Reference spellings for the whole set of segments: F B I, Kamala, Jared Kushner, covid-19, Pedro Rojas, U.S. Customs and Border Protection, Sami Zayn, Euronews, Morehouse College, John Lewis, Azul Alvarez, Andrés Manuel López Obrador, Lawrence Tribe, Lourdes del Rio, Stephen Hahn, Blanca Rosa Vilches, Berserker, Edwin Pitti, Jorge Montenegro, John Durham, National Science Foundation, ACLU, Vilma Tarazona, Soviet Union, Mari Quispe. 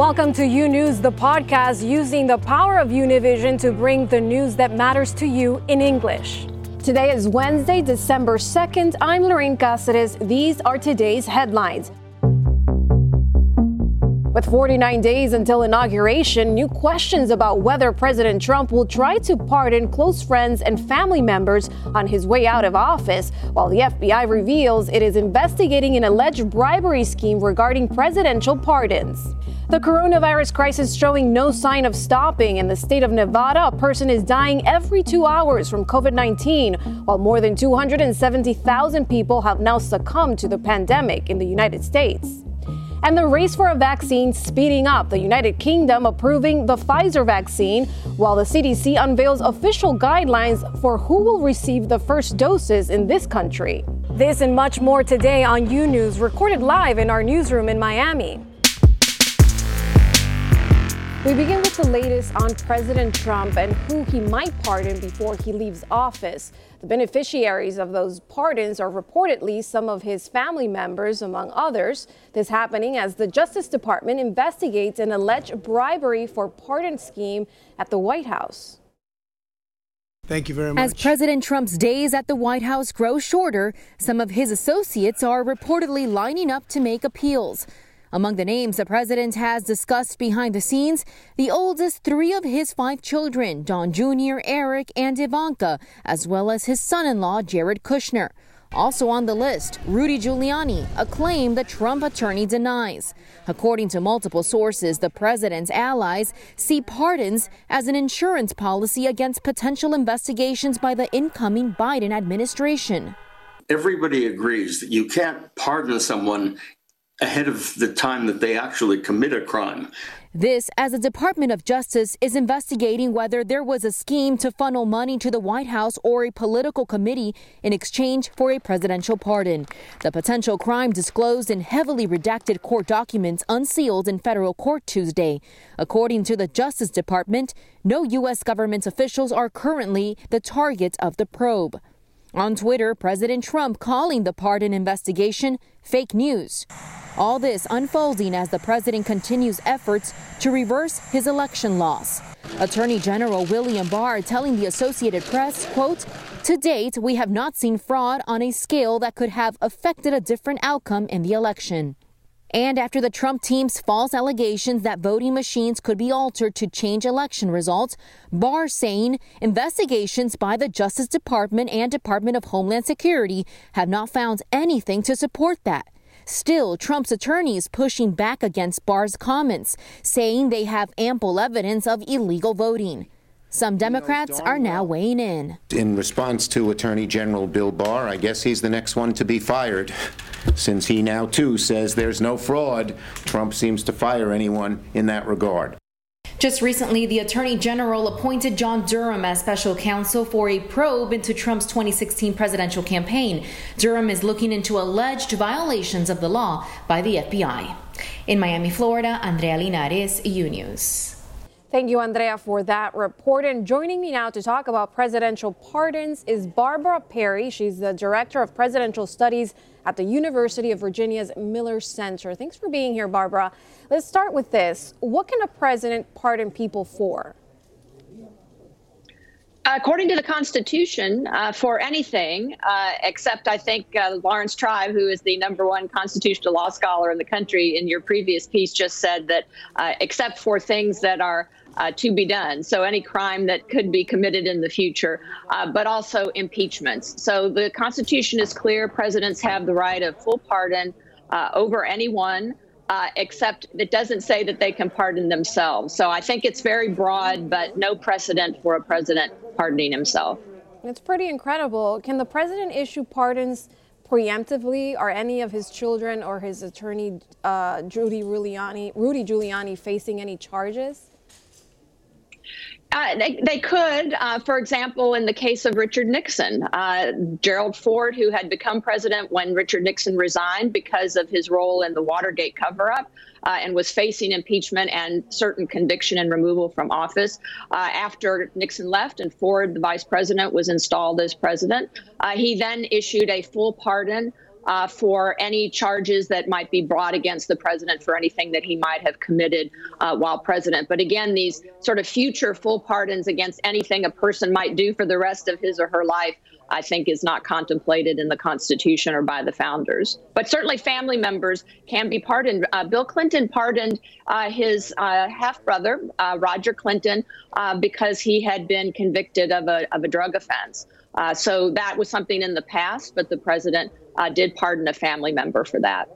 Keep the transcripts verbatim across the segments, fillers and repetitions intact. Welcome to U News, the podcast using the power of Univision to bring the news that matters to you in English. Today is Wednesday, December second. I'm Lorraine Cáceres. These are today's headlines. With forty-nine days until inauguration, new questions about whether President Trump will try to pardon close friends and family members on his way out of office, while the F B I reveals it is investigating an alleged bribery scheme regarding presidential pardons. The coronavirus crisis showing no sign of stopping. In the state of Nevada, a person is dying every two hours from covid nineteen, while more than two hundred seventy thousand people have now succumbed to the pandemic in the United States. And the race for a vaccine speeding up, the United Kingdom approving the Pfizer vaccine, while the C D C unveils official guidelines for who will receive the first doses in this country. This and much more today on U News, recorded live in our newsroom in Miami. We begin with the latest on President Trump and who he might pardon before he leaves office. The beneficiaries of those pardons are reportedly some of his family members, among others. This happening as the Justice Department investigates an alleged bribery for pardon scheme at the White House. Thank you very much. As President Trump's days at the White House grow shorter, some of his associates are reportedly lining up to make appeals. Among the names the president has discussed behind the scenes, the oldest three of his five children, Don Junior, Eric, and Ivanka, as well as his son-in-law, Jared Kushner. Also on the list, Rudy Giuliani, a claim the Trump attorney denies. According to multiple sources, the president's allies see pardons as an insurance policy against potential investigations by the incoming Biden administration. Everybody agrees that you can't pardon someone ahead of the time that they actually commit a crime. This, as the Department of Justice is investigating whether there was a scheme to funnel money to the White House or a political committee in exchange for a presidential pardon. The potential crime disclosed in heavily redacted court documents unsealed in federal court Tuesday. According to the Justice Department, no U S government officials are currently the target of the probe. On Twitter, President Trump calling the pardon investigation fake news. All this unfolding as the president continues efforts to reverse his election loss. Attorney General William Barr telling the Associated Press, quote, "To date, we have not seen fraud on a scale that could have affected a different outcome in the election." And after the Trump team's false allegations that voting machines could be altered to change election results, Barr saying investigations by the Justice Department and Department of Homeland Security have not found anything to support that. Still, Trump's attorneys pushing back against Barr's comments, saying they have ample evidence of illegal voting. Some Democrats are now weighing in. In response to Attorney General Bill Barr, I guess he's the next one to be fired, since he now, too, says there's no fraud. Trump seems to fire anyone in that regard. Just recently, the Attorney General appointed John Durham as special counsel for a probe into Trump's twenty sixteen presidential campaign. Durham is looking into alleged violations of the law by the F B I. In Miami, Florida, Andrea Linares, U News. Thank you, Andrea, for that report. And joining me now to talk about presidential pardons is Barbara Perry. She's the director of presidential studies at the University of Virginia's Miller Center. Thanks for being here, Barbara. Let's start with this. What can a president pardon people for? According to the Constitution, uh, for anything, uh, except I think uh, Lawrence Tribe, who is the number one constitutional law scholar in the country, in your previous piece just said that uh, except for things that are Uh, to be done. So any crime that could be committed in the future, uh, but also impeachments. So the Constitution is clear. Presidents have the right of full pardon uh, over anyone, uh, except it doesn't say that they can pardon themselves. So I think it's very broad, but no precedent for a president pardoning himself. It's pretty incredible. Can the president issue pardons preemptively? Are any of his children or his attorney, uh, Rudy Giuliani, Rudy Giuliani, facing any charges? Uh, they, they could, uh, for example, in the case of Richard Nixon, uh, Gerald Ford, who had become president when Richard Nixon resigned because of his role in the Watergate cover-up uh, and was facing impeachment and certain conviction and removal from office. Uh, after Nixon left and Ford, the vice president, was installed as president, uh, he then issued a full pardon uh, for any charges that might be brought against the president for anything that he might have committed uh, while president. But again, these sort of future full pardons against anything a person might do for the rest of his or her life, I think, is not contemplated in the Constitution or by the founders. But certainly family members can be pardoned. Uh, Bill Clinton pardoned uh, his uh, half-brother, uh, Roger Clinton, uh, because he had been convicted of a, of a drug offense. Uh, so that was something in the past, but the president uh, did pardon a family member for that.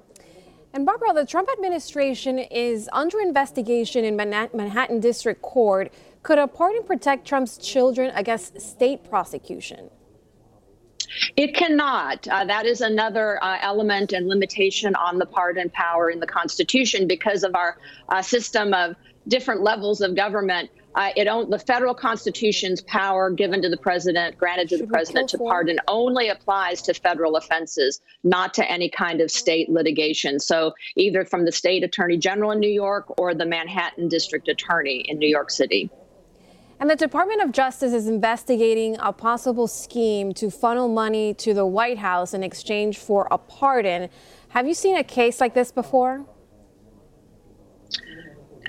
And Barbara, the Trump administration is under investigation in Manhattan District Court. Could a pardon protect Trump's children against state prosecution? It cannot. Uh, that is another uh, element and limitation on the pardon power in the Constitution because of our uh, system of different levels of government. Uh, it own, the federal Constitution's power given to the president, granted to the president to pardon, only applies to federal offenses, not to any kind of state litigation. So either from the state attorney general in New York or the Manhattan district attorney in New York City. And the Department of Justice is investigating a possible scheme to funnel money to the White House in exchange for a pardon. Have you seen a case like this before?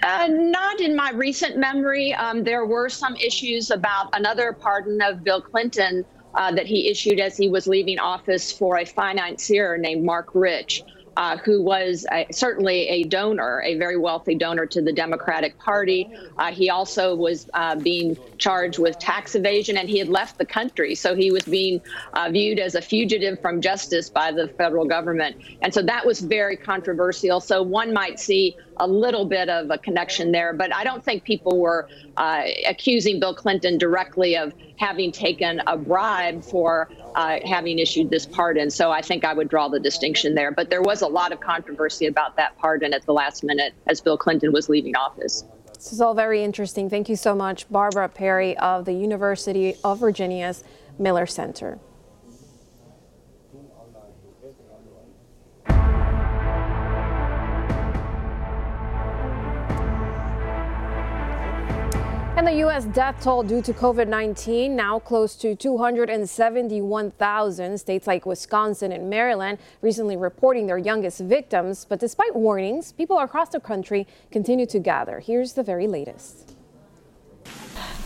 Uh, not in my recent memory. Um, there were some issues about another pardon of Bill Clinton uh, that he issued as he was leaving office for a financier named Mark Rich, Uh, who was a, certainly a donor, a very wealthy donor to the Democratic Party. Uh, he also was uh, being charged with tax evasion, and he had left the country. So he was being uh, viewed as a fugitive from justice by the federal government. And so that was very controversial. So one might see a little bit of a connection there. But I don't think people were uh, accusing Bill Clinton directly of having taken a bribe for uh, having issued this pardon. So I think I would draw the distinction there. But there was a lot of controversy about that pardon at the last minute as Bill Clinton was leaving office. This is all very interesting. Thank you so much, Barbara Perry of the University of Virginia's Miller Center. And the U S death toll due to covid nineteen now close to two hundred seventy-one thousand. States like Wisconsin and Maryland recently reporting their youngest victims. But despite warnings, people across the country continue to gather. Here's the very latest.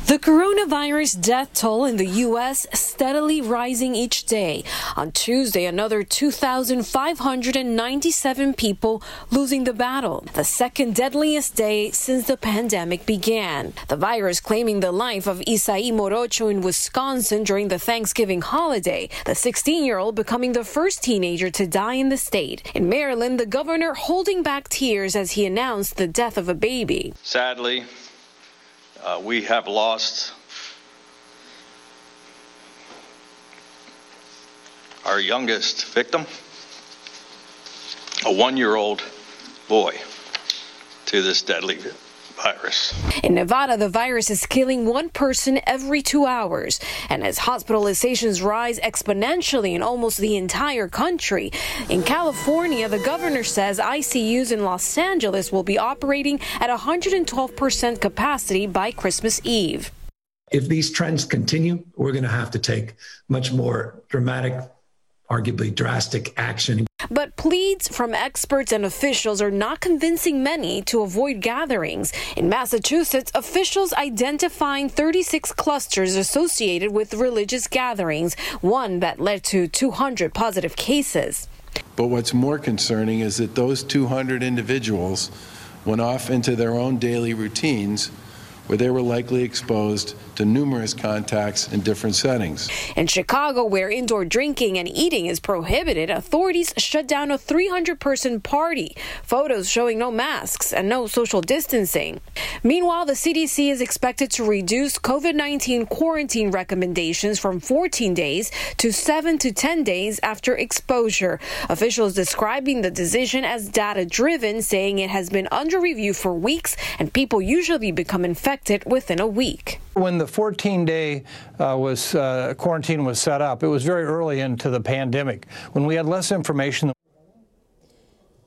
The coronavirus death toll in the U S steadily rising each day. On Tuesday, another two thousand five hundred ninety-seven people losing the battle, the second deadliest day since the pandemic began. The virus claiming the life of Isai Morocho in Wisconsin during the Thanksgiving holiday, the sixteen-year-old becoming the first teenager to die in the state. In Maryland, the governor holding back tears as he announced the death of a baby. Sadly, Uh, we have lost our youngest victim, a one-year-old boy, to this deadly virus. In Nevada, the virus is killing one person every two hours. And as hospitalizations rise exponentially in almost the entire country, in California, the governor says I C Us in Los Angeles will be operating at one hundred twelve percent capacity by Christmas Eve. If these trends continue, we're going to have to take much more dramatic, arguably drastic action. But pleas from experts and officials are not convincing many to avoid gatherings. In Massachusetts, officials identifying thirty-six clusters associated with religious gatherings, one that led to two hundred positive cases. But what's more concerning is that those two hundred individuals went off into their own daily routines, where they were likely exposed to numerous contacts in different settings. In Chicago, where indoor drinking and eating is prohibited, authorities shut down a three hundred person party, photos showing no masks and no social distancing. Meanwhile, the C D C is expected to reduce covid nineteen quarantine recommendations from fourteen days to seven to ten days after exposure. Officials describing the decision as data-driven, saying it has been under review for weeks and people usually become infected within a week. When the fourteen-day uh, was uh, quarantine was set up, it was very early into the pandemic when we had less information.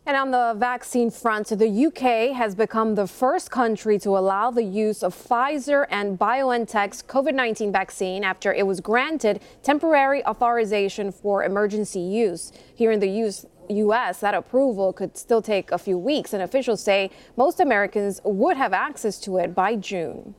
And on the vaccine front, the U K has become the first country to allow the use of Pfizer and BioNTech's COVID nineteen vaccine after it was granted temporary authorization for emergency use. Here in the U S, that approval could still take a few weeks, and officials say most Americans would have access to it by June.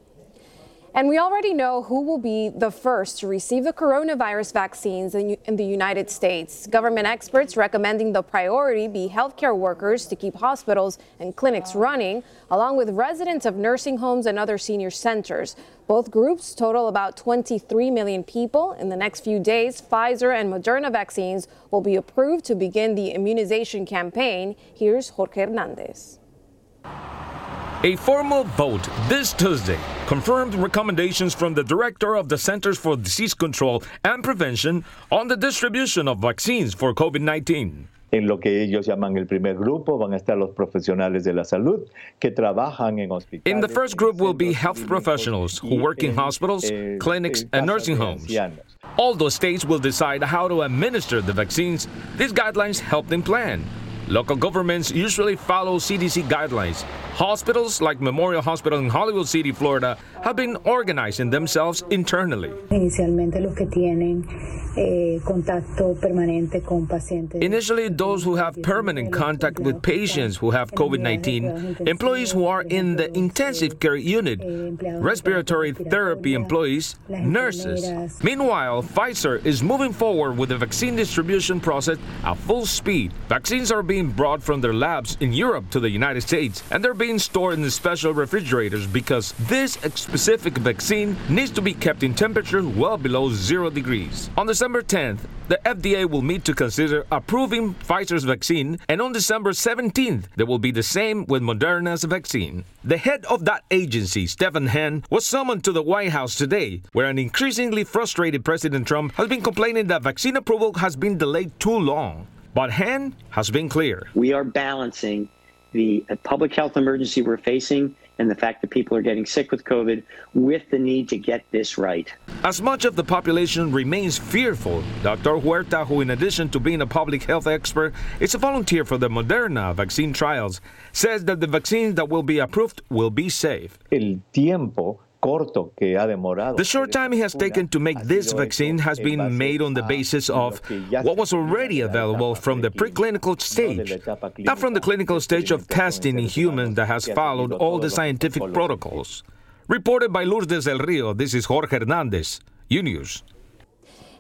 And we already know who will be the first to receive the coronavirus vaccines in, in the United States. Government experts recommending the priority be healthcare workers to keep hospitals and clinics running, along with residents of nursing homes and other senior centers. Both groups total about twenty-three million people. In the next few days, Pfizer and Moderna vaccines will be approved to begin the immunization campaign. Here's Jorge Hernandez. A formal vote this Tuesday confirmed recommendations from the director of the Centers for Disease Control and Prevention on the distribution of vaccines for COVID nineteen. En lo que ellos llaman el primer grupo van a estar los profesionales de la salud que trabajan en hospitales. In the first group will be health professionals who work in hospitals, clinics, and nursing homes. Although states will decide how to administer the vaccines, these guidelines help them plan. Local governments usually follow C D C guidelines. Hospitals like Memorial Hospital in Hollywood City, Florida, have been organizing themselves internally. Initially, those who have permanent contact with patients who have COVID nineteen, employees who are in the intensive care unit, respiratory therapy employees, nurses. Meanwhile, Pfizer is moving forward with the vaccine distribution process at full speed. Vaccines are being being brought from their labs in Europe to the United States, and they're being stored in the special refrigerators because this specific vaccine needs to be kept in temperatures well below zero degrees. On December tenth, the F D A will meet to consider approving Pfizer's vaccine, and on December seventeenth, there will be the same with Moderna's vaccine. The head of that agency, Stephen Hahn, was summoned to the White House today, where an increasingly frustrated President Trump has been complaining that vaccine approval has been delayed too long. But Han has been clear. We are balancing the public health emergency we're facing and the fact that people are getting sick with COVID with the need to get this right. As much of the population remains fearful, Doctor Huerta, who in addition to being a public health expert, is a volunteer for the Moderna vaccine trials, says that the vaccines that will be approved will be safe. El tiempo. The short time it has taken to make this vaccine has been made on the basis of what was already available from the preclinical stage, not from the clinical stage of testing in humans that has followed all the scientific protocols. Reported by Lourdes del Rio, this is Jorge Hernandez, U News.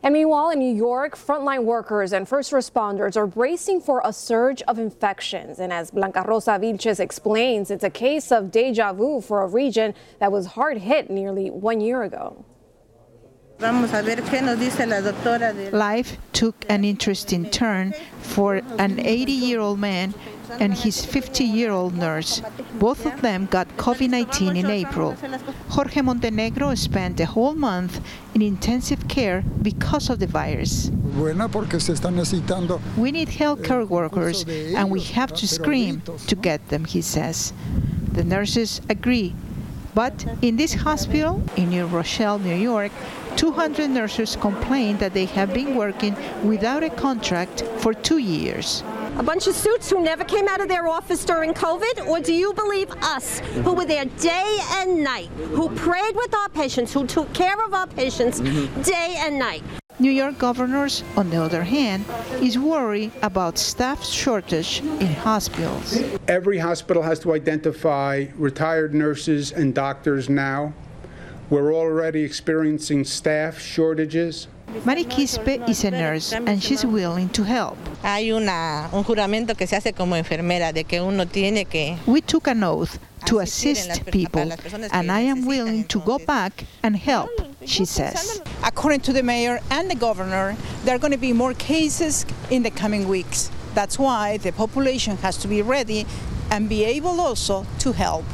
And meanwhile, in New York, frontline workers and first responders are bracing for a surge of infections. And as Blanca Rosa Vilches explains, it's a case of deja vu for a region that was hard hit nearly one year ago. Life took an interesting turn for an eighty-year-old man and his fifty-year-old nurse. Both of them got COVID nineteen in April. Jorge Montenegro spent the whole month in intensive care because of the virus. We need healthcare workers, and we have to scream to get them, he says. The nurses agree. But in this hospital in New Rochelle, New York, two hundred nurses complained that they have been working without a contract for two years. A bunch of suits who never came out of their office during COVID? Or do you believe us, who were there day and night, who prayed with our patients, who took care of our patients mm-hmm. day and night? New York governors, on the other hand, is worried about staff shortage in hospitals. Every hospital has to identify retired nurses and doctors now. We're already experiencing staff shortages. Mari Quispe is a nurse, and she's willing to help. We took an oath to assist people, and I am willing to go back and help, she says. According to the mayor and the governor, there are going to be more cases in the coming weeks. That's why the population has to be ready and be able also to help.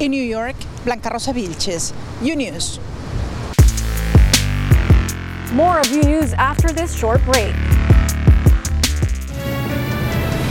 In New York, Blanca Rosa Vilches, U News. More of U News after this short break.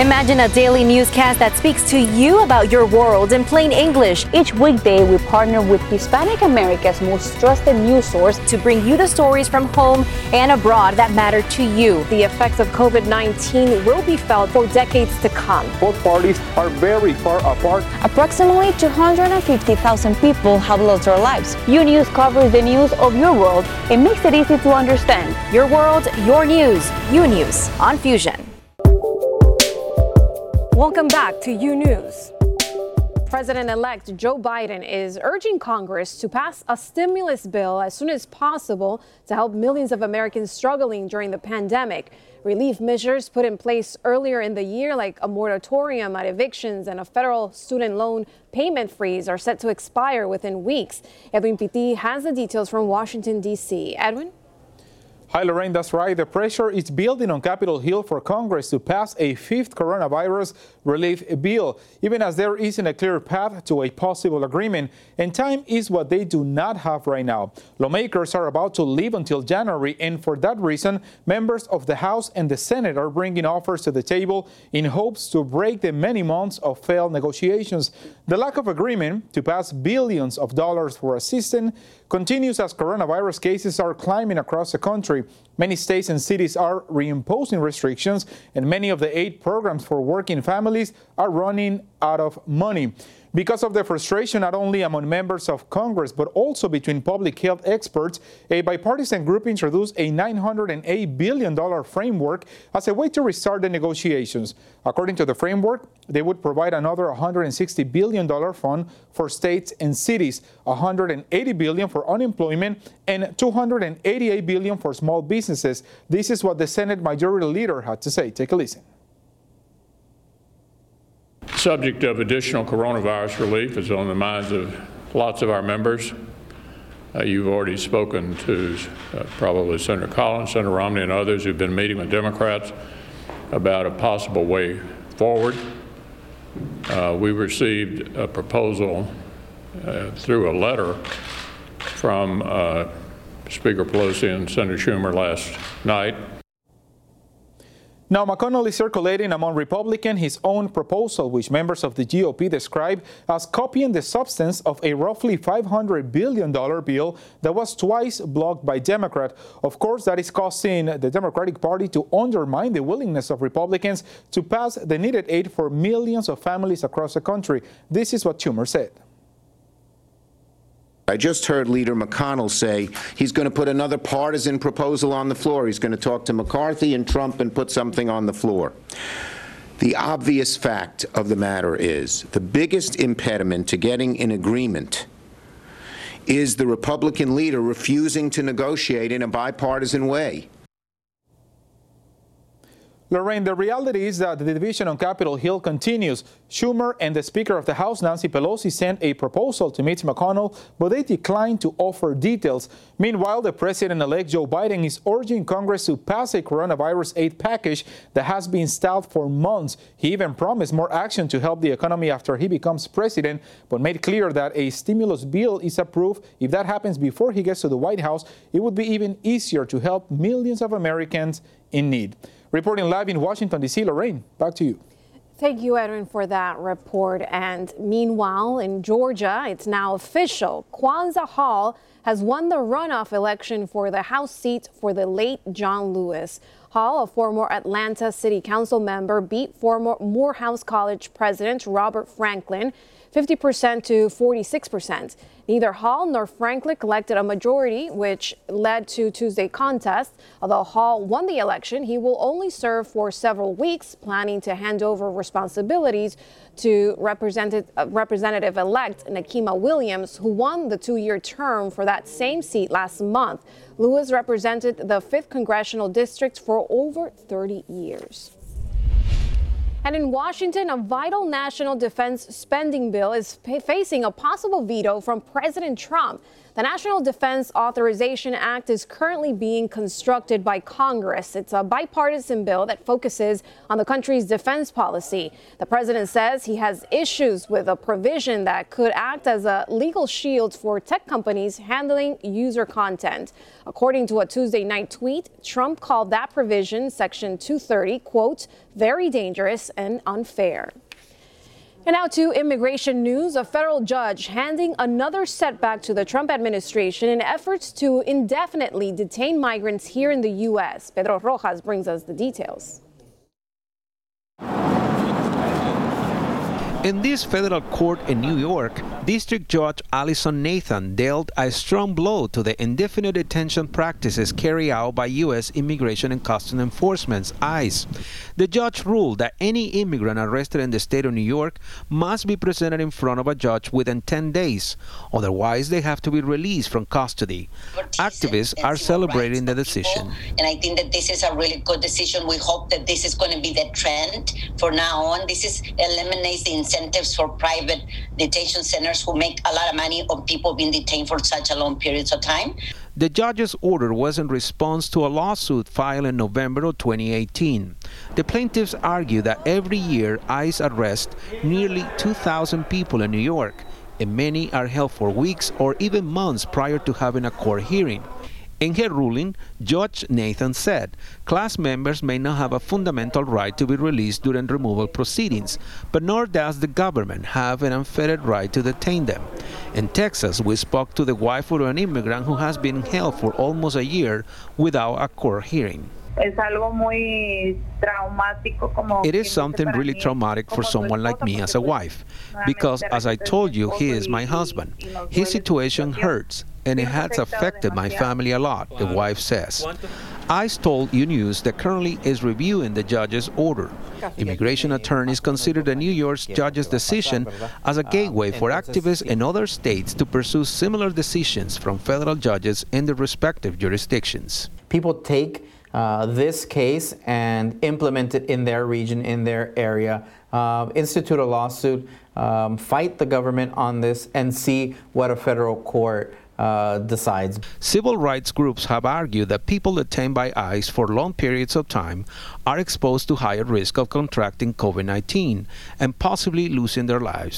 Imagine a daily newscast that speaks to you about your world in plain English. Each weekday, we partner with Hispanic America's most trusted news source to bring you the stories from home and abroad that matter to you. The effects of covid nineteen will be felt for decades to come. Both parties are very far apart. Approximately two hundred fifty thousand people have lost their lives. U News covers the news of your world and makes it easy to understand. Your world, your news. U News on Fusion. Welcome back to U News. President-elect Joe Biden is urging Congress to pass a stimulus bill as soon as possible to help millions of Americans struggling during the pandemic. Relief measures put in place earlier in the year, like a moratorium on evictions and a federal student loan payment freeze, are set to expire within weeks. Edwin Pitti has the details from Washington, D C. Edwin? Hi, Lorraine. That's right. The pressure is building on Capitol Hill for Congress to pass a fifth coronavirus relief bill, even as there isn't a clear path to a possible agreement, and time is what they do not have right now. Lawmakers are about to leave until January, and for that reason, members of the House and the Senate are bringing offers to the table in hopes to break the many months of failed negotiations. The lack of agreement to pass billions of dollars for assistance continues as coronavirus cases are climbing across the country. Many states and cities are reimposing restrictions, and many of the aid programs for working families are running out of money. Because of the frustration not only among members of Congress, but also between public health experts, a bipartisan group introduced a nine hundred eight billion dollars framework as a way to restart the negotiations. According to the framework, they would provide another one hundred sixty billion dollars fund for states and cities, one hundred eighty billion dollars for unemployment, and two hundred eighty-eight billion dollars for small businesses. This is what the Senate Majority Leader had to say. Take a listen. The subject of additional coronavirus relief is on the minds of lots of our members. Uh, you've already spoken to uh, probably Senator Collins, Senator Romney, and others who've been meeting with Democrats about a possible way forward. Uh, we received a proposal uh, through a letter from uh, Speaker Pelosi and Senator Schumer last night. Now, McConnell is circulating among Republicans his own proposal, which members of the G O P describe as copying the substance of a roughly five hundred billion dollars bill that was twice blocked by Democrats. Of course, that is causing the Democratic Party to undermine the willingness of Republicans to pass the needed aid for millions of families across the country. This is what Schumer said. I just heard Leader McConnell say he's going to put another partisan proposal on the floor. He's going to talk to McCarthy and Trump and put something on the floor. The obvious fact of the matter is the biggest impediment to getting an agreement is the Republican leader refusing to negotiate in a bipartisan way. Lorraine, the reality is that the division on Capitol Hill continues. Schumer and the Speaker of the House, Nancy Pelosi, sent a proposal to Mitch McConnell, but they declined to offer details. Meanwhile, the president-elect Joe Biden is urging Congress to pass a coronavirus aid package that has been stalled for months. He even promised more action to help the economy after he becomes president, but made clear that a stimulus bill is approved. If that happens before he gets to the White House, it would be even easier to help millions of Americans in need. Reporting live in Washington, D C, Lorraine, back to you. Thank you, Edwin, for that report. And meanwhile, in Georgia, it's now official. Kwanzaa Hall has won the runoff election for the House seat for the late John Lewis. Hall, a former Atlanta City Council member, beat former Morehouse College President Robert Franklin fifty percent to forty-six percent. Neither Hall nor Franklin collected a majority, which led to Tuesday's contest. Although Hall won the election, he will only serve for several weeks, planning to hand over responsibilities to Representative, uh, Representative-elect Nakima Williams, who won the two-year term for that same seat last month. Lewis represented the fifth Congressional District for over thirty years. And in Washington, a vital national defense spending bill is p- facing a possible veto from President Trump. The National Defense Authorization Act is currently being constructed by Congress. It's a bipartisan bill that focuses on the country's defense policy. The president says he has issues with a provision that could act as a legal shield for tech companies handling user content. According to a Tuesday night tweet, Trump called that provision, Section two thirty, quote, very dangerous and unfair. And now to immigration news. A federal judge handing another setback to the Trump administration in efforts to indefinitely detain migrants here in the U S. Pedro Rojas brings us the details. In this federal court in New York, District Judge Allison Nathan dealt a strong blow to the indefinite detention practices carried out by U S. Immigration and Customs Enforcement, I C E. The judge ruled that any immigrant arrested in the state of New York must be presented in front of a judge within ten days. Otherwise, they have to be released from custody. Activists are celebrating the decision. And I think that this is a really good decision. We hope that this is going to be the trend for now on. This is eliminates the incentive. incentives for private detention centers who make a lot of money on people being detained for such a long periods of time. The judge's order was in response to a lawsuit filed in November of twenty eighteen. The plaintiffs argue that every year I C E arrests nearly two thousand people in New York, and many are held for weeks or even months prior to having a court hearing. In her ruling, Judge Nathan said class members may not have a fundamental right to be released during removal proceedings, but nor does the government have an unfettered right to detain them. In Texas, we spoke to the wife of an immigrant who has been held for almost a year without a court hearing. It is something really traumatic for someone like me as a wife, because as I told you, he is my husband. His situation hurts, and it has affected my family a lot, the wife says. I C E told Euronews that currently is reviewing the judge's order. Immigration attorneys consider the New York judge's decision as a gateway for activists in other states to pursue similar decisions from federal judges in their respective jurisdictions. People take uh, this case and implement it in their region, in their area, uh, institute a lawsuit, um, fight the government on this, and see what a federal court Uh, decides. Civil rights groups have argued that people detained by I C E for long periods of time are exposed to higher risk of contracting covid nineteen and possibly losing their lives.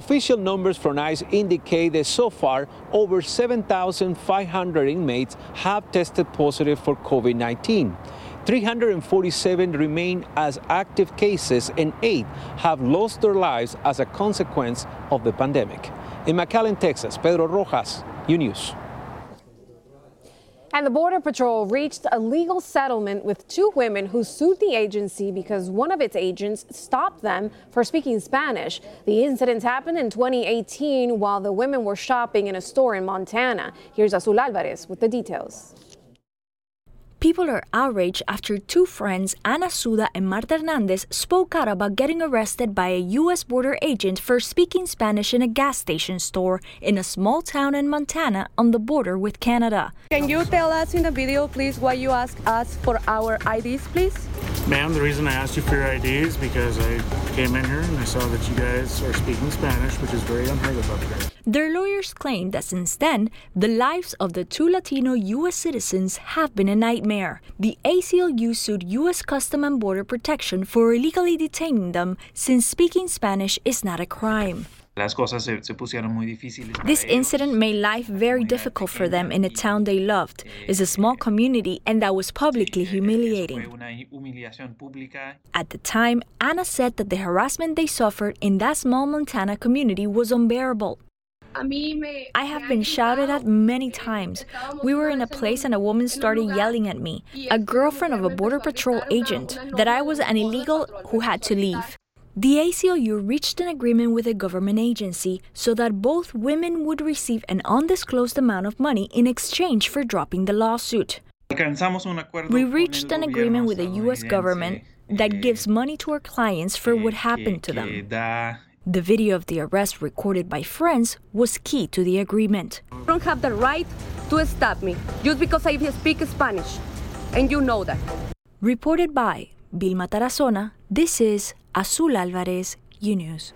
Official numbers from I C E indicate that so far over seven thousand five hundred inmates have tested positive for covid nineteen. three hundred forty-seven remain as active cases and eight have lost their lives as a consequence of the pandemic. In McAllen, Texas, Pedro Rojas, U News. And the Border Patrol reached a legal settlement with two women who sued the agency because one of its agents stopped them for speaking Spanish. The incident happened in twenty eighteen while the women were shopping in a store in Montana. Here's Azul Alvarez with the details. People are outraged after two friends, Ana Suda and Marta Hernandez, spoke out about getting arrested by a U S border agent for speaking Spanish in a gas station store in a small town in Montana on the border with Canada. Can you tell us in the video, please, why you ask us for our I Ds, please? Ma'am, the reason I asked you for your I D is because I came in here and I saw that you guys are speaking Spanish, which is very unheard of up here. Their lawyers claim that since then, the lives of the two Latino U S citizens have been a nightmare. The A C L U sued U S Customs and Border Protection for illegally detaining them since speaking Spanish is not a crime. This incident made life very difficult for them in a town they loved. It's a small community, and that was publicly humiliating. At the time, Ana said that the harassment they suffered in that small Montana community was unbearable. I have been shouted at many times. We were in a place and a woman started yelling at me, a girlfriend of a Border Patrol agent, that I was an illegal who had to leave. The A C L U reached an agreement with a government agency so that both women would receive an undisclosed amount of money in exchange for dropping the lawsuit. We reached an agreement with the U S government that gives money to our clients for what happened to them. The video of the arrest recorded by friends was key to the agreement. You don't have the right to stop me just because I speak Spanish, and you know that. Reported by Vilma Tarazona, this is Azul Alvarez, U News.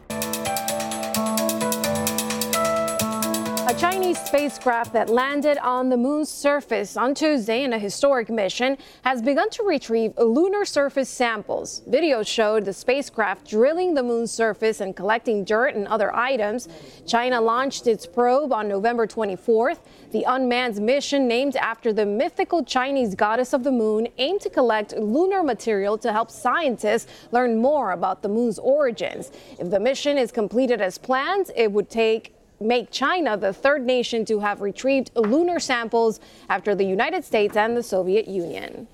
A Chinese Chinese spacecraft that landed on the moon's surface on Tuesday in a historic mission has begun to retrieve lunar surface samples. Video showed the spacecraft drilling the moon's surface and collecting dirt and other items. China launched its probe on November twenty-fourth. The unmanned mission, named after the mythical Chinese goddess of the moon, aimed to collect lunar material to help scientists learn more about the moon's origins. If the mission is completed as planned, it would take make China the third nation to have retrieved lunar samples after the United States and the Soviet Union.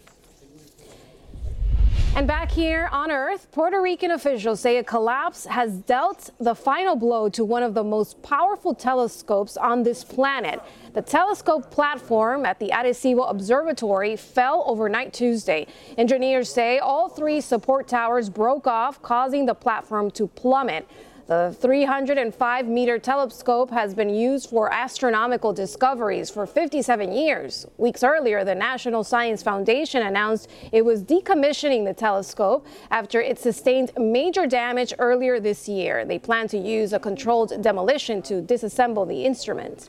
And back here on Earth, Puerto Rican officials say a collapse has dealt the final blow to one of the most powerful telescopes on this planet. The telescope platform at the Arecibo Observatory fell overnight Tuesday. Engineers say all three support towers broke off, causing the platform to plummet. The three hundred five meter telescope has been used for astronomical discoveries for fifty-seven years. Weeks earlier, the National Science Foundation announced it was decommissioning the telescope after it sustained major damage earlier this year. They plan to use a controlled demolition to disassemble the instrument.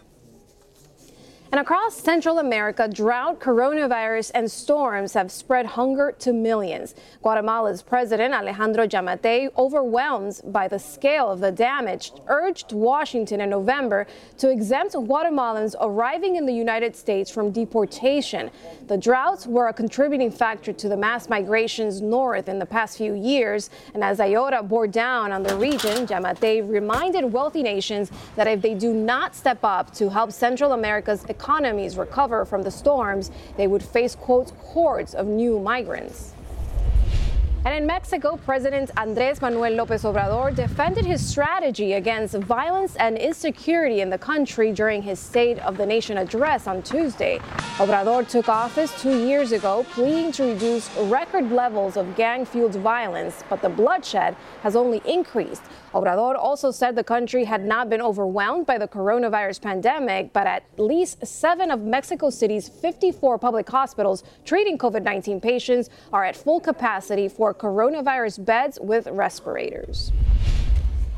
And across Central America, drought, coronavirus, and storms have spread hunger to millions. Guatemala's president, Alejandro Yamatei, overwhelmed by the scale of the damage, urged Washington in November to exempt Guatemalans arriving in the United States from deportation. The droughts were a contributing factor to the mass migrations north in the past few years. And as Iota bore down on the region, Yamatei reminded wealthy nations that if they do not step up to help Central America's economy, economies recover from the storms, they would face, quote, hordes of new migrants. And in Mexico, President Andrés Manuel López Obrador defended his strategy against violence and insecurity in the country during his State of the Nation address on Tuesday. Obrador took office two years ago, pleading to reduce record levels of gang-fueled violence, but the bloodshed has only increased. Obrador also said the country had not been overwhelmed by the coronavirus pandemic, but at least seven of Mexico City's fifty-four public hospitals treating COVID nineteen patients are at full capacity for coronavirus beds with respirators.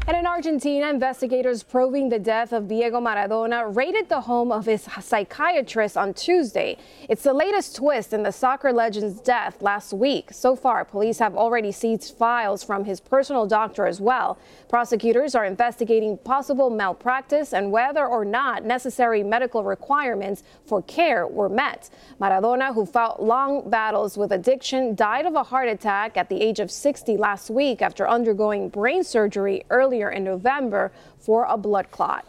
And in Argentina, investigators probing the death of Diego Maradona raided the home of his psychiatrist on Tuesday. It's the latest twist in the soccer legend's death last week. So far, police have already seized files from his personal doctor as well. Prosecutors are investigating possible malpractice and whether or not necessary medical requirements for care were met. Maradona, who fought long battles with addiction, died of a heart attack at the age of sixty last week after undergoing brain surgery earlier in November for a blood clot.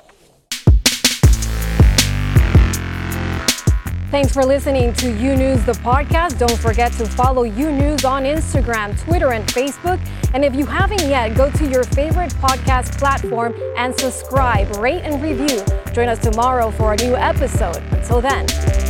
Thanks for listening to U News, the podcast. Don't forget to follow U News on Instagram, Twitter, and Facebook. And if you haven't yet, go to your favorite podcast platform and subscribe, rate, and review. Join us tomorrow for a new episode. Until then.